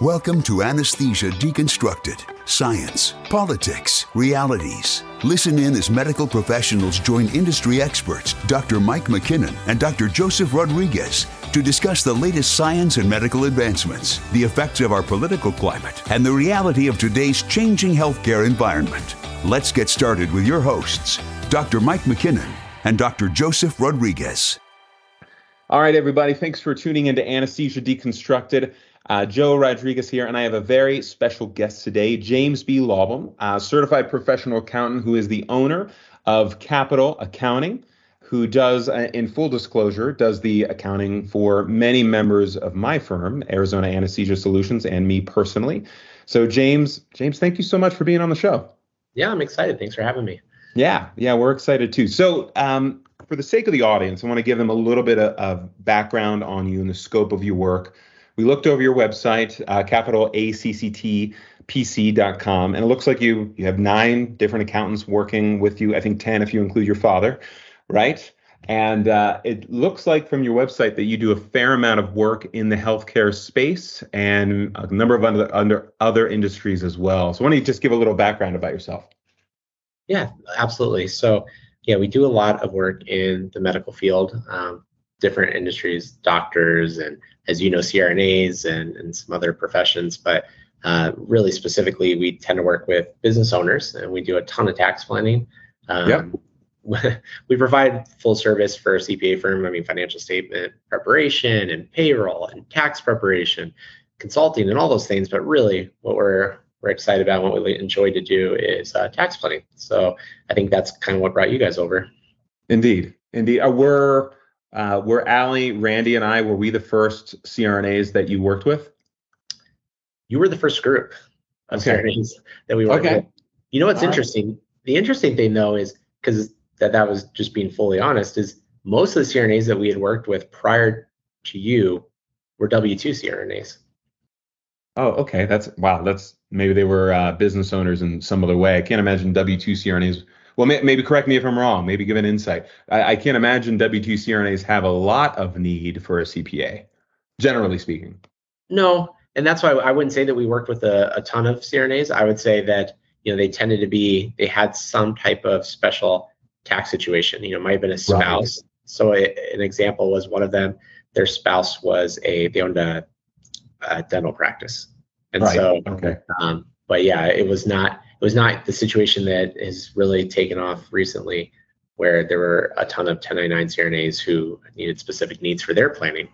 Welcome to Anesthesia Deconstructed. Science, politics, realities. Listen in as medical professionals join industry experts, Dr. Mike McKinnon and Dr. Joseph Rodriguez, to discuss the latest science and medical advancements, the effects of our political climate, and the reality of today's changing healthcare environment. Let's get started with your hosts, Dr. Mike McKinnon and Dr. Joseph Rodriguez. All right, everybody, thanks for tuning into Anesthesia Deconstructed. Joe Rodriguez here, and I have a very special guest today, James B. Laubham, certified professional accountant who is the owner of Capital Accounting, who does, in full disclosure, does the accounting for many members of my firm, Arizona Anesthesia Solutions, and me personally. So James, thank you so much for being on the show. Yeah, I'm excited. Thanks for having me. Yeah, we're excited too. So for the sake of the audience, I want to give them a little bit of background on you and the scope of your work. We looked over your website, capitalacctpc.com, and it looks like you have 9 different accountants working with you, I think 10 if you include your father, right? And it looks like from your website that you do a fair amount of work in the healthcare space and a number of other industries as well. So why don't you just give a little background about yourself? Yeah, absolutely. So yeah, we do a lot of work in the medical field, different industries, doctors, and as you know, CRNAs and some other professions. But really specifically, we tend to work with business owners, and we do a ton of tax planning. We provide full service for a CPA firm. I mean, financial statement preparation and payroll and tax preparation, consulting and all those things. But really what we're excited about and what we enjoy to do is tax planning. So I think that's kind of what brought you guys over. Indeed. Were Allie, Randy, and I, were we the first CRNAs that you worked with? You were the first group of CRNAs that we worked with. You know what's interesting? The interesting thing, though, is, because that was just being fully honest, is most of the CRNAs that we had worked with prior to you were W-2 CRNAs. Oh, okay. That's maybe they were business owners in some other way. I can't imagine W-2 CRNAs. Well, maybe correct me if I'm wrong. Maybe give an insight. I can't imagine W-2 CRNAs have a lot of need for a CPA, generally speaking. No, and that's why I wouldn't say that we worked with a ton of CRNAs. I would say that they tended to be, they had some type of special tax situation. You know, it might have been a spouse. Right. So an example was one of them. Their spouse was they owned a dental practice, and right. So okay. But yeah, it was not. It was not the situation that has really taken off recently, where there were a ton of 1099 CRNAs who needed specific needs for their planning.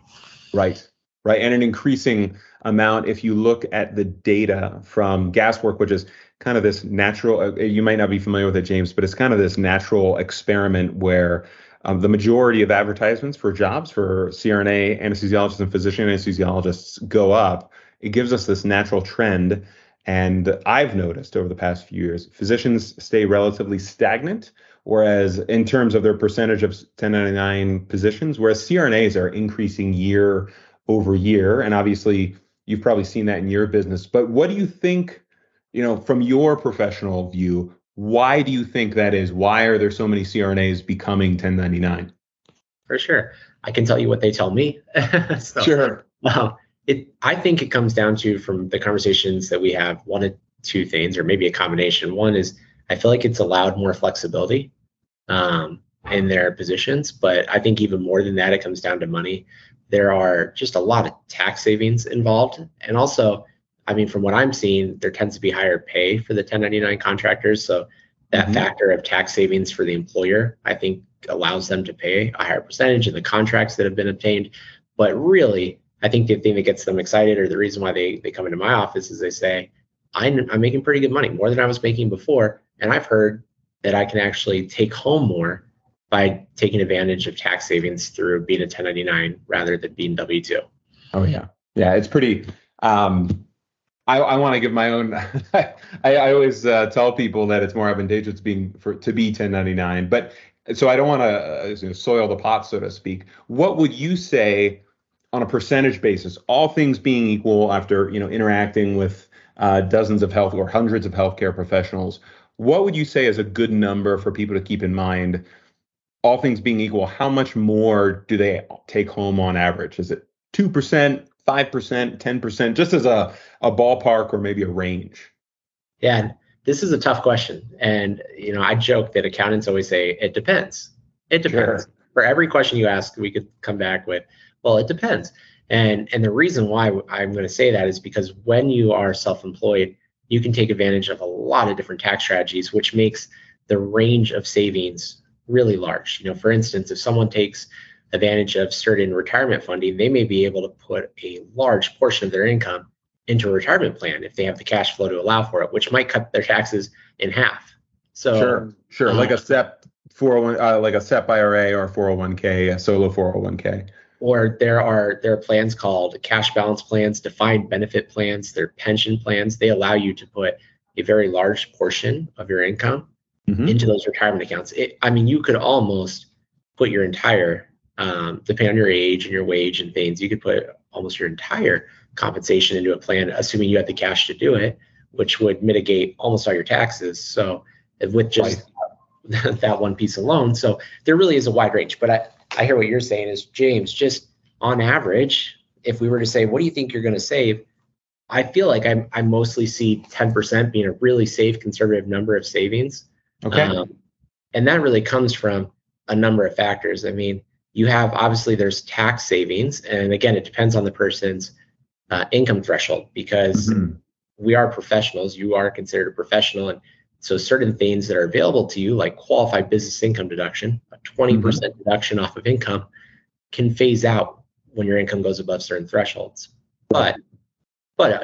Right. And an increasing amount, if you look at the data from GasWork, which is kind of this natural, you might not be familiar with it, James, but it's kind of this natural experiment where the majority of advertisements for jobs for CRNA anesthesiologists and physician anesthesiologists go up. It gives us this natural trend. And I've noticed over the past few years, physicians stay relatively stagnant, whereas in terms of their percentage of 1099 positions, whereas CRNAs are increasing year over year. And obviously, you've probably seen that in your business. But what do you think, from your professional view, why do you think that is? Why are there so many CRNAs becoming 1099? For sure. I can tell you what they tell me. So, sure. Wow. I think it comes down to, from the conversations that we have, one of two things, or maybe a combination. One is I feel like it's allowed more flexibility in their positions, but I think even more than that, it comes down to money. There are just a lot of tax savings involved. And also, I mean, from what I'm seeing, there tends to be higher pay for the 1099 contractors. So that factor of tax savings for the employer, I think, allows them to pay a higher percentage in the contracts that have been obtained. But really, I think the thing that gets them excited, or the reason why they come into my office, is they say, I'm making pretty good money, more than I was making before. And I've heard that I can actually take home more by taking advantage of tax savings through being a 1099 rather than being W-2. Oh, yeah. Yeah, it's pretty. I want to give my own. I always tell people that it's more advantageous to be 1099. But so I don't want to soil the pot, so to speak. What would you say, on a percentage basis, all things being equal, after interacting with dozens of health or hundreds of healthcare professionals, what would you say is a good number for people to keep in mind? All things being equal, how much more do they take home on average? Is it 2%, 5%, 10%, just as a ballpark or maybe a range? Yeah, this is a tough question. And, you know, I joke that accountants always say, it depends. It depends. Sure. For every question you ask, we could come back with, well, it depends. And the reason why I'm going to say that is because when you are self-employed, you can take advantage of a lot of different tax strategies, which makes the range of savings really large. You know, for instance, if someone takes advantage of certain retirement funding, they may be able to put a large portion of their income into a retirement plan if they have the cash flow to allow for it, which might cut their taxes in half. So sure, like a SEP 401, like a SEP IRA or 401k, a solo 401k. Or there are plans called cash balance plans, defined benefit plans, they're pension plans. They allow you to put a very large portion of your income into those retirement accounts. I mean, you could almost put your entire, depending on your age and your wage and things, you could put almost your entire compensation into a plan, assuming you had the cash to do it, which would mitigate almost all your taxes. So with just that one piece alone. So there really is a wide range. But I hear what you're saying is, James, just on average, if we were to say, what do you think you're going to save? I feel like I mostly see 10% being a really safe, conservative number of savings. Okay. And that really comes from a number of factors. I mean, you have, obviously there's tax savings. And again, it depends on the person's income threshold, because we are professionals. You are considered a professional. And so certain things that are available to you, like qualified business income deduction, a 20% deduction off of income, can phase out when your income goes above certain thresholds. But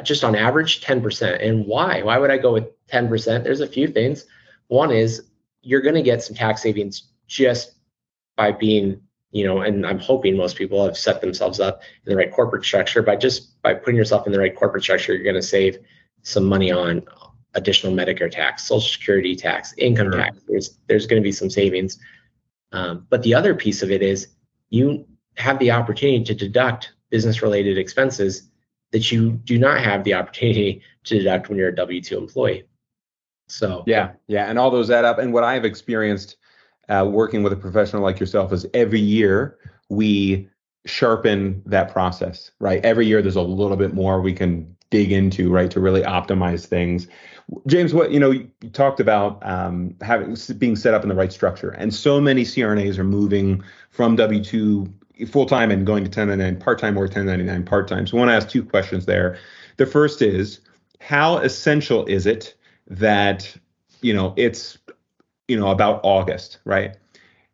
just on average, 10%. And why? Why would I go with 10%? There's a few things. One is you're going to get some tax savings just by being, you know, and I'm hoping most people have set themselves up in the right corporate structure. By putting yourself in the right corporate structure, you're going to save some money on additional Medicare tax, Social Security tax, income tax. There's going to be some savings. But the other piece of it is you have the opportunity to deduct business-related expenses that you do not have the opportunity to deduct when you're a W-2 employee. So yeah, and all those add up. And what I've experienced working with a professional like yourself is every year we sharpen that process, right? Every year there's a little bit more we can dig into, right, to really optimize things. James, what, you know, you talked about being set up in the right structure, and so many CRNAs are moving from W-2 full-time and going to 1099 part-time or 1099 part-time. So I want to ask two questions there. The first is, how essential is it that, you know, it's, you know, about August, right?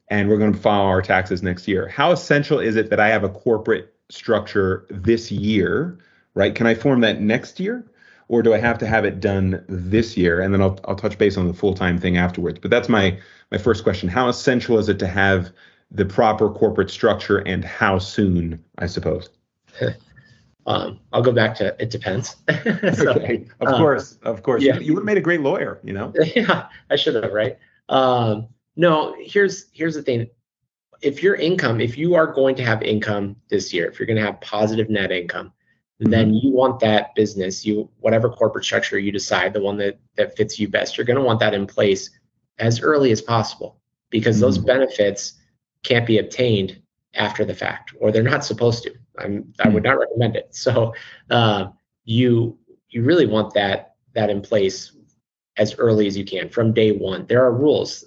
And we're going to file our taxes next year. How essential is it that I have a corporate structure this year, right? Can I form that next year, or do I have to have it done this year? And then I'll touch base on the full-time thing afterwards. But that's my first question. How essential is it to have the proper corporate structure, and how soon, I suppose? I'll go back to, it depends. So, okay. Of course. Yeah. You would have made a great lawyer, you know? Yeah, I should have, right? No, here's the thing. If you are going to have income this year, if you're going to have positive net income, then you want that business, whatever corporate structure you decide, the one that fits you best, you're going to want that in place as early as possible, because those benefits can't be obtained after the fact, or they're not supposed to. I would not recommend it. So you really want that in place as early as you can from day one. There are rules.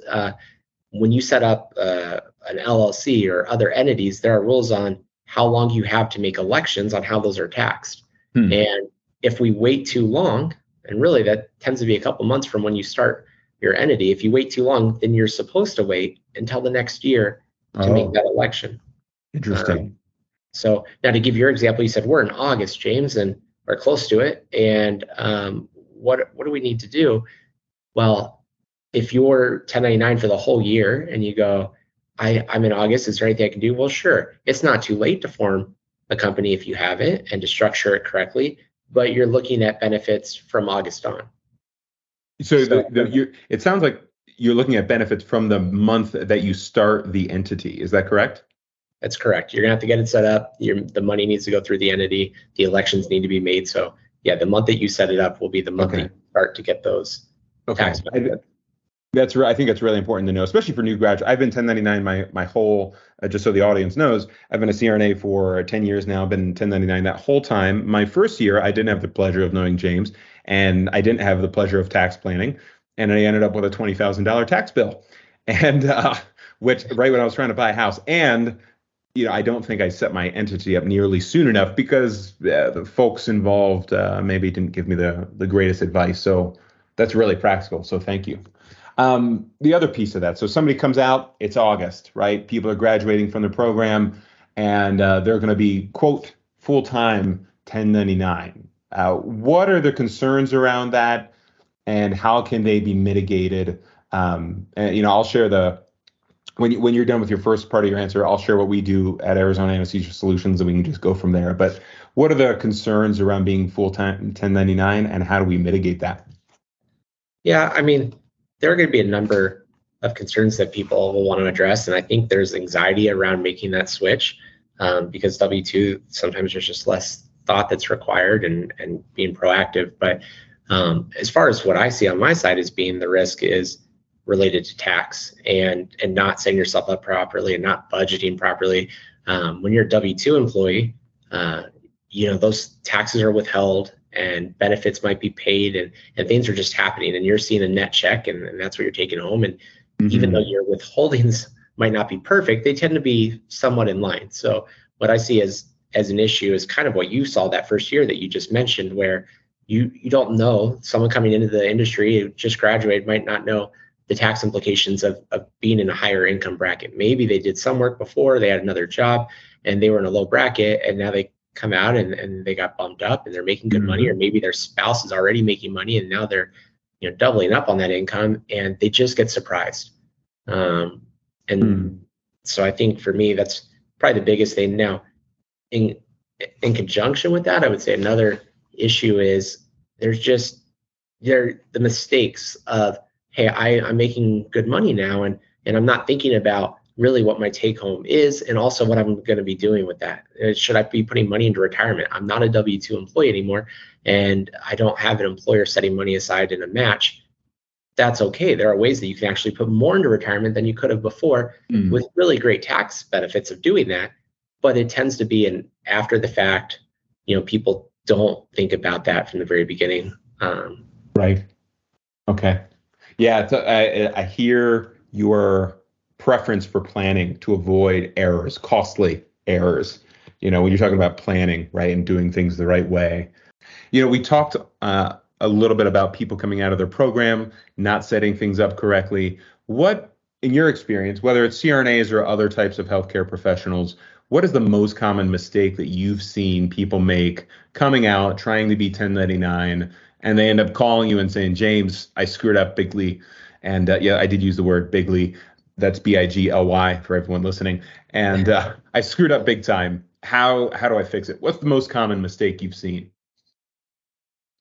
When you set up an LLC or other entities, there are rules on how long you have to make elections on how those are taxed. And if we wait too long, and really that tends to be a couple months from when you start your entity, if you wait too long, then you're supposed to wait until the next year to make that election. Interesting. So now, to give your example, you said we're in August, James, and we're close to it. And what do we need to do? Well, if you're 1099 for the whole year and you go, I'm in August, is there anything I can do? Well, sure. It's not too late to form a company if you have it and to structure it correctly, but you're looking at benefits from August on. So it sounds like you're looking at benefits from the month that you start the entity. Is that correct? That's correct. You're going to have to get it set up. The money needs to go through the entity. The elections need to be made. So yeah, the month that you set it up will be the month that you start to get those tax benefits. That's right. I think that's really important to know, especially for new graduates. I've been 1099 my whole, just so the audience knows, I've been a CRNA for 10 years now, been 1099 that whole time. My first year, I didn't have the pleasure of knowing James, and I didn't have the pleasure of tax planning, and I ended up with a $20,000 tax bill, and which right when I was trying to buy a house. And you know, I don't think I set my entity up nearly soon enough because the folks involved maybe didn't give me the greatest advice. So that's really practical. So thank you. The other piece of that, so somebody comes out, it's August, right? People are graduating from the program, and they're going to be, quote, full-time 1099. What are the concerns around that, and how can they be mitigated? And, you know, I'll share when you're done with your first part of your answer, I'll share what we do at Arizona Anesthesia Solutions, and we can just go from there. But what are the concerns around being full-time 1099, and how do we mitigate that? Yeah, I mean, there are going to be a number of concerns that people will want to address. And I think there's anxiety around making that switch because W-2, sometimes there's just less thought that's required and being proactive. But as far as what I see on my side as being the risk is related to tax and not setting yourself up properly and not budgeting properly. When you're a W-2 employee, you know, those taxes are withheld, and benefits might be paid, and things are just happening, and you're seeing a net check, and that's what you're taking home. And even though your withholdings might not be perfect, they tend to be somewhat in line. So what I see as an issue is kind of what you saw that first year that you just mentioned, where you don't know, someone coming into the industry who just graduated might not know the tax implications of being in a higher income bracket. Maybe they did some work before, they had another job, and they were in a low bracket, and now they come out and they got bumped up and they're making good money, or maybe their spouse is already making money and now they're, you know, doubling up on that income, and they just get surprised. So I think for me, that's probably the biggest thing. Now, in conjunction with that, I would say another issue is there's just the mistakes of, hey, I'm making good money now, and I'm not thinking about really what my take home is, and also what I'm going to be doing with that. Should I be putting money into retirement? I'm not a W-2 employee anymore, and I don't have an employer setting money aside in a match. That's okay. There are ways that you can actually put more into retirement than you could have before with really great tax benefits of doing that. But it tends to be an after the fact, you know, people don't think about that from the very beginning. Right. Okay. Yeah. So I hear your preference for planning to avoid errors, costly errors. You know, when you're talking about planning, right, and doing things the right way. You know, we talked a little bit about people coming out of their program, not setting things up correctly. What, in your experience, whether it's CRNAs or other types of healthcare professionals, what is the most common mistake that you've seen people make coming out, trying to be 1099, and they end up calling you and saying, James, I screwed up bigly. And yeah, I did use the word bigly. That's B-I-G-L-Y for everyone listening. And I screwed up big time. How do I fix it? What's the most common mistake you've seen?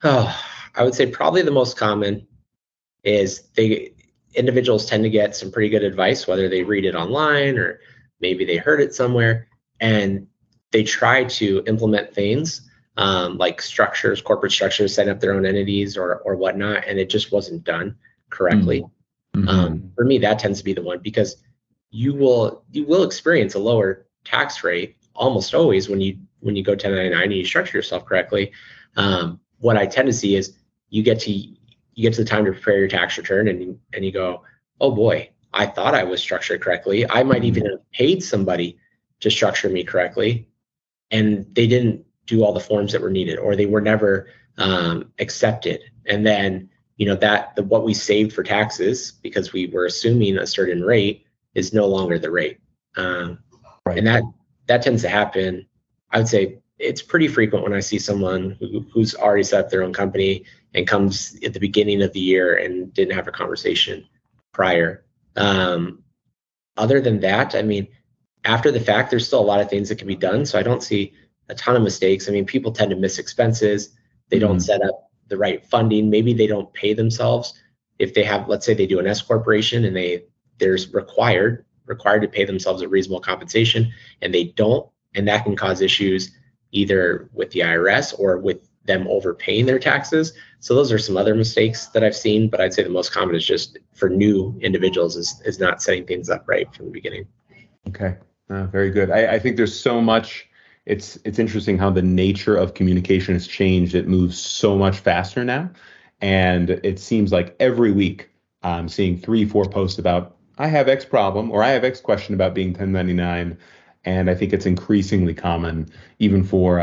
Oh, I would say probably the most common is individuals tend to get some pretty good advice, whether they read it online or maybe they heard it somewhere, and they try to implement things like structures, corporate structures, set up their own entities or whatnot, and it just wasn't done correctly. For me, that tends to be the one, because you will experience a lower tax rate almost always when you go 1099 and you structure yourself correctly. What I tend to see is you get to the time to prepare your tax return, and you go, oh boy, I thought I was structured correctly. I might even have paid somebody to structure me correctly, and they didn't do all the forms that were needed, or they were never accepted, and then. You know, what we saved for taxes because we were assuming a certain rate is no longer the rate. Right. And that tends to happen. I would say it's pretty frequent when I see someone who's already set up their own company and comes at the beginning of the year and didn't have a conversation prior. Other than that, I mean, after the fact, there's still a lot of things that can be done. So I don't see a ton of mistakes. I mean, people tend to miss expenses. They don't set up the right funding. Maybe they don't pay themselves. If they have, let's say they do an S corporation and they're required to pay themselves a reasonable compensation, and they don't, and that can cause issues either with the IRS or with them overpaying their taxes. So those are some other mistakes that I've seen, but I'd say the most common is just for new individuals is not setting things up right from the beginning. Okay, very good. I think there's so much, it's interesting how the nature of communication has changed. It moves so much faster now. And it seems like every week I'm seeing 3-4 posts about, I have X problem or I have X question about being 1099. And I think it's increasingly common, even for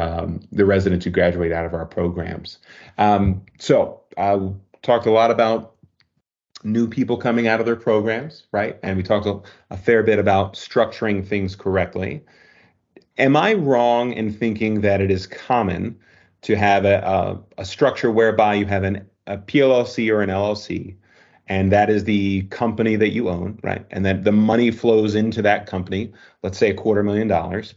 the residents who graduate out of our programs. So I talked a lot about new people coming out of their programs, right? And we talked a fair bit about structuring things correctly. Am I wrong in thinking that it is common to have a structure whereby you have a PLLC or an LLC, and that is the company that you own, right? And then the money flows into that company, let's say $250,000,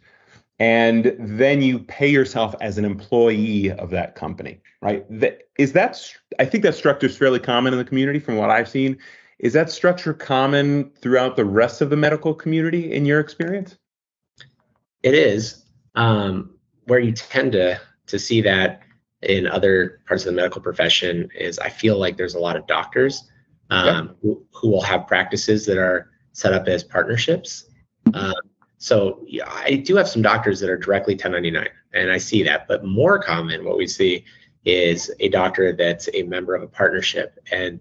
and then you pay yourself as an employee of that company, right? I think that structure is fairly common in the community from what I've seen. Is that structure common throughout the rest of the medical community in your experience? It is. Where you tend to see that in other parts of the medical profession is I feel like there's a lot of doctors who will have practices that are set up as partnerships. So yeah, I do have some doctors that are directly 1099, and I see that. But more common, what we see is a doctor that's a member of a partnership, and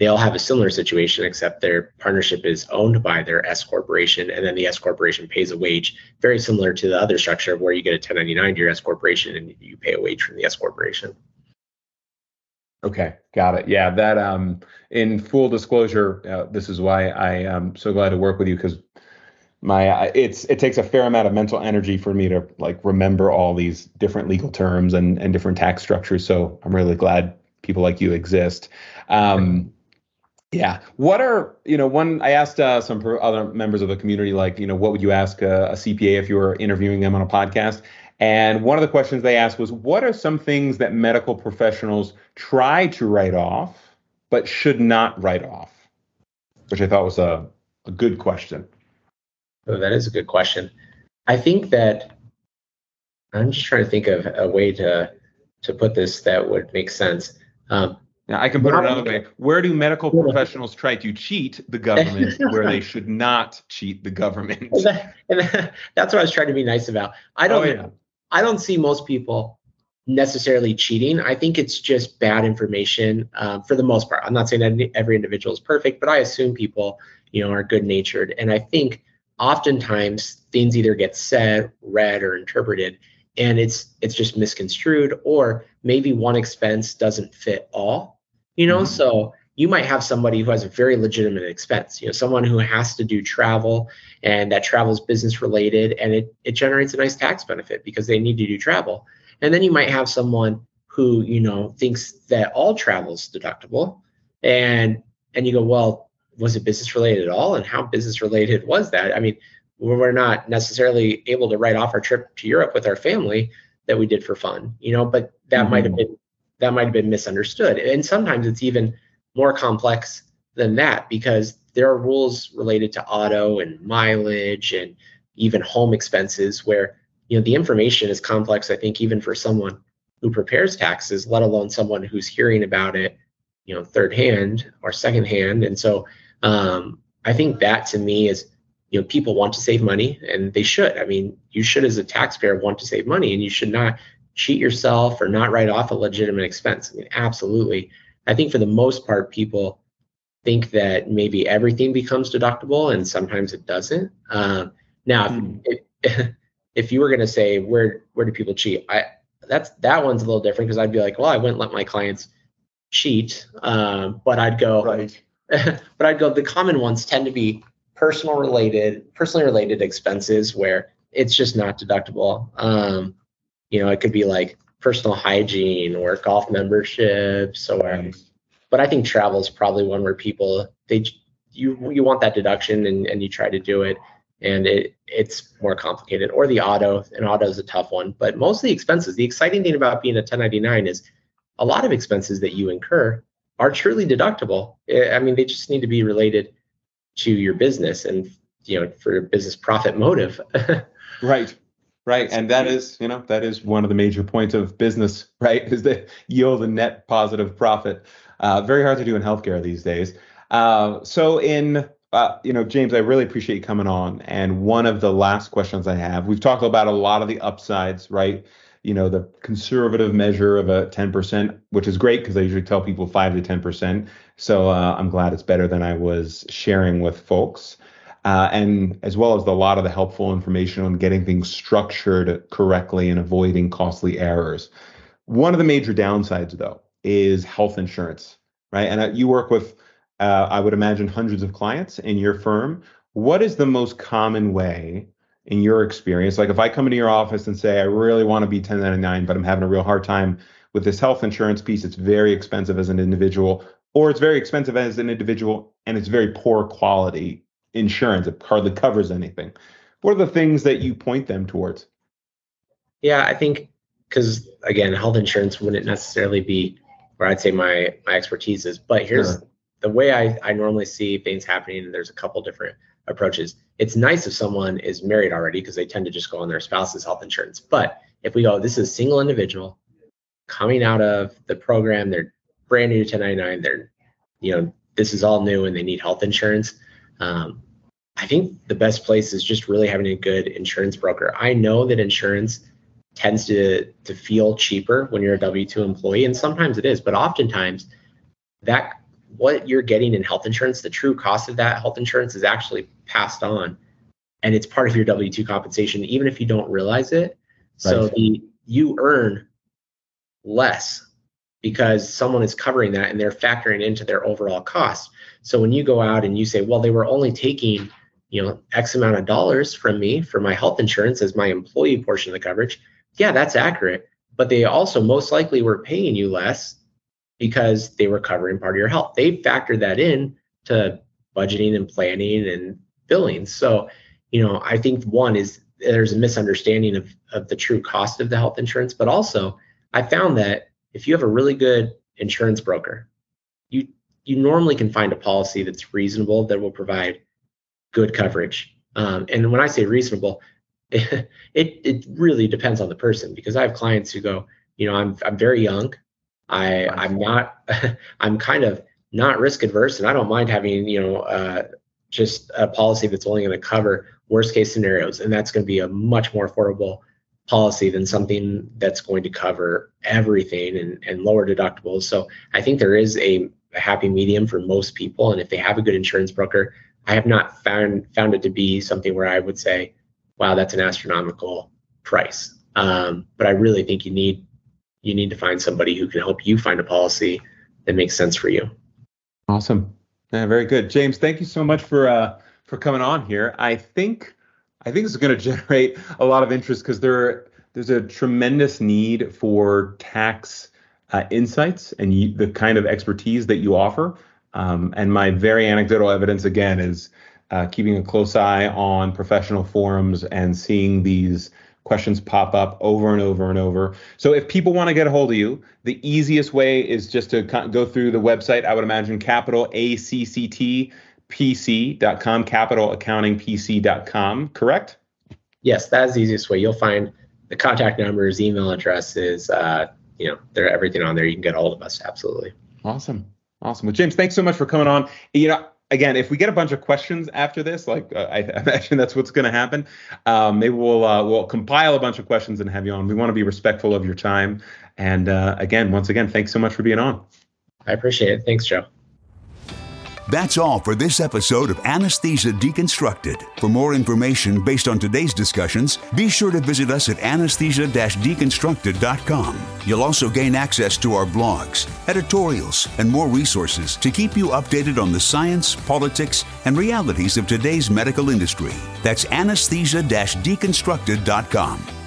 they all have a similar situation, except their partnership is owned by their S corporation, and then the S corporation pays a wage, very similar to the other structure where you get a 1099 to your S corporation and you pay a wage from the S corporation. Okay, got it. Yeah, that in full disclosure, this is why I am so glad to work with you, because it takes a fair amount of mental energy for me to like remember all these different legal terms and different tax structures. So I'm really glad people like you exist. Yeah. What are, I asked some other members of the community, what would you ask a CPA if you were interviewing them on a podcast? And one of the questions they asked was, what are some things that medical professionals try to write off, but should not write off? Which I thought was a good question. Oh, that is a good question. I think that I'm just trying to think of a way to put this that would make sense. Now, I can put it another way. Where do medical professionals try to cheat the government where they should not cheat the government? That's what I was trying to be nice about. I don't see most people necessarily cheating. I think it's just bad information for the most part. I'm not saying that every individual is perfect, but I assume people, are good-natured. And I think oftentimes things either get said, read, or interpreted, and it's just misconstrued, or maybe one expense doesn't fit all. So you might have somebody who has a very legitimate expense, someone who has to do travel, and that travel is business related, and it generates a nice tax benefit because they need to do travel. And then you might have someone who, thinks that all travel is deductible, and you go, well, was it business related at all? And how business related was that? I mean, we're not necessarily able to write off our trip to Europe with our family that we did for fun, but that might have been misunderstood. And sometimes it's even more complex than that, because there are rules related to auto and mileage and even home expenses where, the information is complex, I think, even for someone who prepares taxes, let alone someone who's hearing about it, third hand or second hand. And so I think that, to me, is, people want to save money, and they should. I mean, you should, as a taxpayer, want to save money, and you should not cheat yourself or not write off a legitimate expense. I mean, absolutely. I think for the most part, people think that maybe everything becomes deductible, and sometimes it doesn't. If you were going to say, where do people cheat? That one's a little different, because I'd be like, well, I wouldn't let my clients cheat, but I'd go, right. But I'd go, the common ones tend to be personally related expenses where it's just not deductible. It could be like personal hygiene or golf memberships, but I think travel is probably one where people, you want that deduction and you try to do it, and it's more complicated. Or the auto, and auto is a tough one, but mostly expenses. The exciting thing about being a 1099 is a lot of expenses that you incur are truly deductible. I mean, they just need to be related to your business and for a business profit motive. Right. Right. And that is, you know, that is one of the major points of business, right, is to yield a net positive profit. Very hard to do in healthcare these days. So James, I really appreciate you coming on. And one of the last questions I have, we've talked about a lot of the upsides, right? You know, the conservative measure of a 10%, which is great because I usually tell people 5 to 10%. So I'm glad it's better than I was sharing with folks. And as well as a lot of the helpful information on getting things structured correctly and avoiding costly errors. One of the major downsides, though, is health insurance, right? And you work with, I would imagine, hundreds of clients in your firm. What is the most common way, in your experience? Like if I come into your office and say, I really want to be 1099, but I'm having a real hard time with this health insurance piece. It's very expensive as an individual, or it's very expensive as an individual, and it's very poor quality insurance. It hardly covers anything. What are the things that you point them towards? Yeah, I think because, again, health insurance wouldn't necessarily be where I'd say my expertise is, but here's the way I normally see things happening, and there's a couple different approaches. It's nice if someone is married already because they tend to just go on their spouse's health insurance. But if we go, this is a single individual coming out of the program, they're brand new to 1099, they're, you know, this is all new and they need health insurance. I think the best place is just really having a good insurance broker. I know that insurance tends to feel cheaper when you're a W-2 employee, and sometimes it is, but oftentimes that what you're getting in health insurance, the true cost of that health insurance is actually passed on, and it's part of your W-2 compensation, even if you don't realize it. Right. So you earn less because someone is covering that and they're factoring into their overall cost. So when you go out and you say, well, they were only taking, you know, X amount of dollars from me for my health insurance as my employee portion of the coverage. Yeah, that's accurate. But they also most likely were paying you less because they were covering part of your health. They factored that in to budgeting and planning and billing. So, you know, I think one is there's a misunderstanding of the true cost of the health insurance, but also I found that if you have a really good insurance broker, you normally can find a policy that's reasonable that will provide good coverage. And when I say reasonable, it really depends on the person, because I have clients who go, you know, I'm very young. I'm kind of not risk adverse, and I don't mind having, you know, just a policy that's only going to cover worst case scenarios. And that's going to be a much more affordable policy than something that's going to cover everything and lower deductibles. So I think there is a happy medium for most people. And if they have a good insurance broker, I have not found it to be something where I would say, wow, that's an astronomical price. But I really think you need to find somebody who can help you find a policy that makes sense for you. Awesome. Yeah, very good. James, thank you so much for coming on here. I think this is going to generate a lot of interest because there's a tremendous need for tax insights and the kind of expertise that you offer. And my very anecdotal evidence, again, is keeping a close eye on professional forums and seeing these questions pop up over and over and over. So if people want to get a hold of you, the easiest way is just to go through the website. I would imagine capitalacctpc.com, capitalacctpc.com, correct? Yes, that is the easiest way. You'll find the contact numbers, email addresses, they're everything on there. You can get a hold of us. Absolutely. Awesome. Well, James, thanks so much for coming on. You know, again, if we get a bunch of questions after this, like I imagine that's what's going to happen, maybe we'll compile a bunch of questions and have you on. We want to be respectful of your time. And once again, thanks so much for being on. I appreciate it. Thanks, Joe. That's all for this episode of Anesthesia Deconstructed. For more information based on today's discussions, be sure to visit us at anesthesia-deconstructed.com. You'll also gain access to our blogs, editorials, and more resources to keep you updated on the science, politics, and realities of today's medical industry. That's anesthesia-deconstructed.com.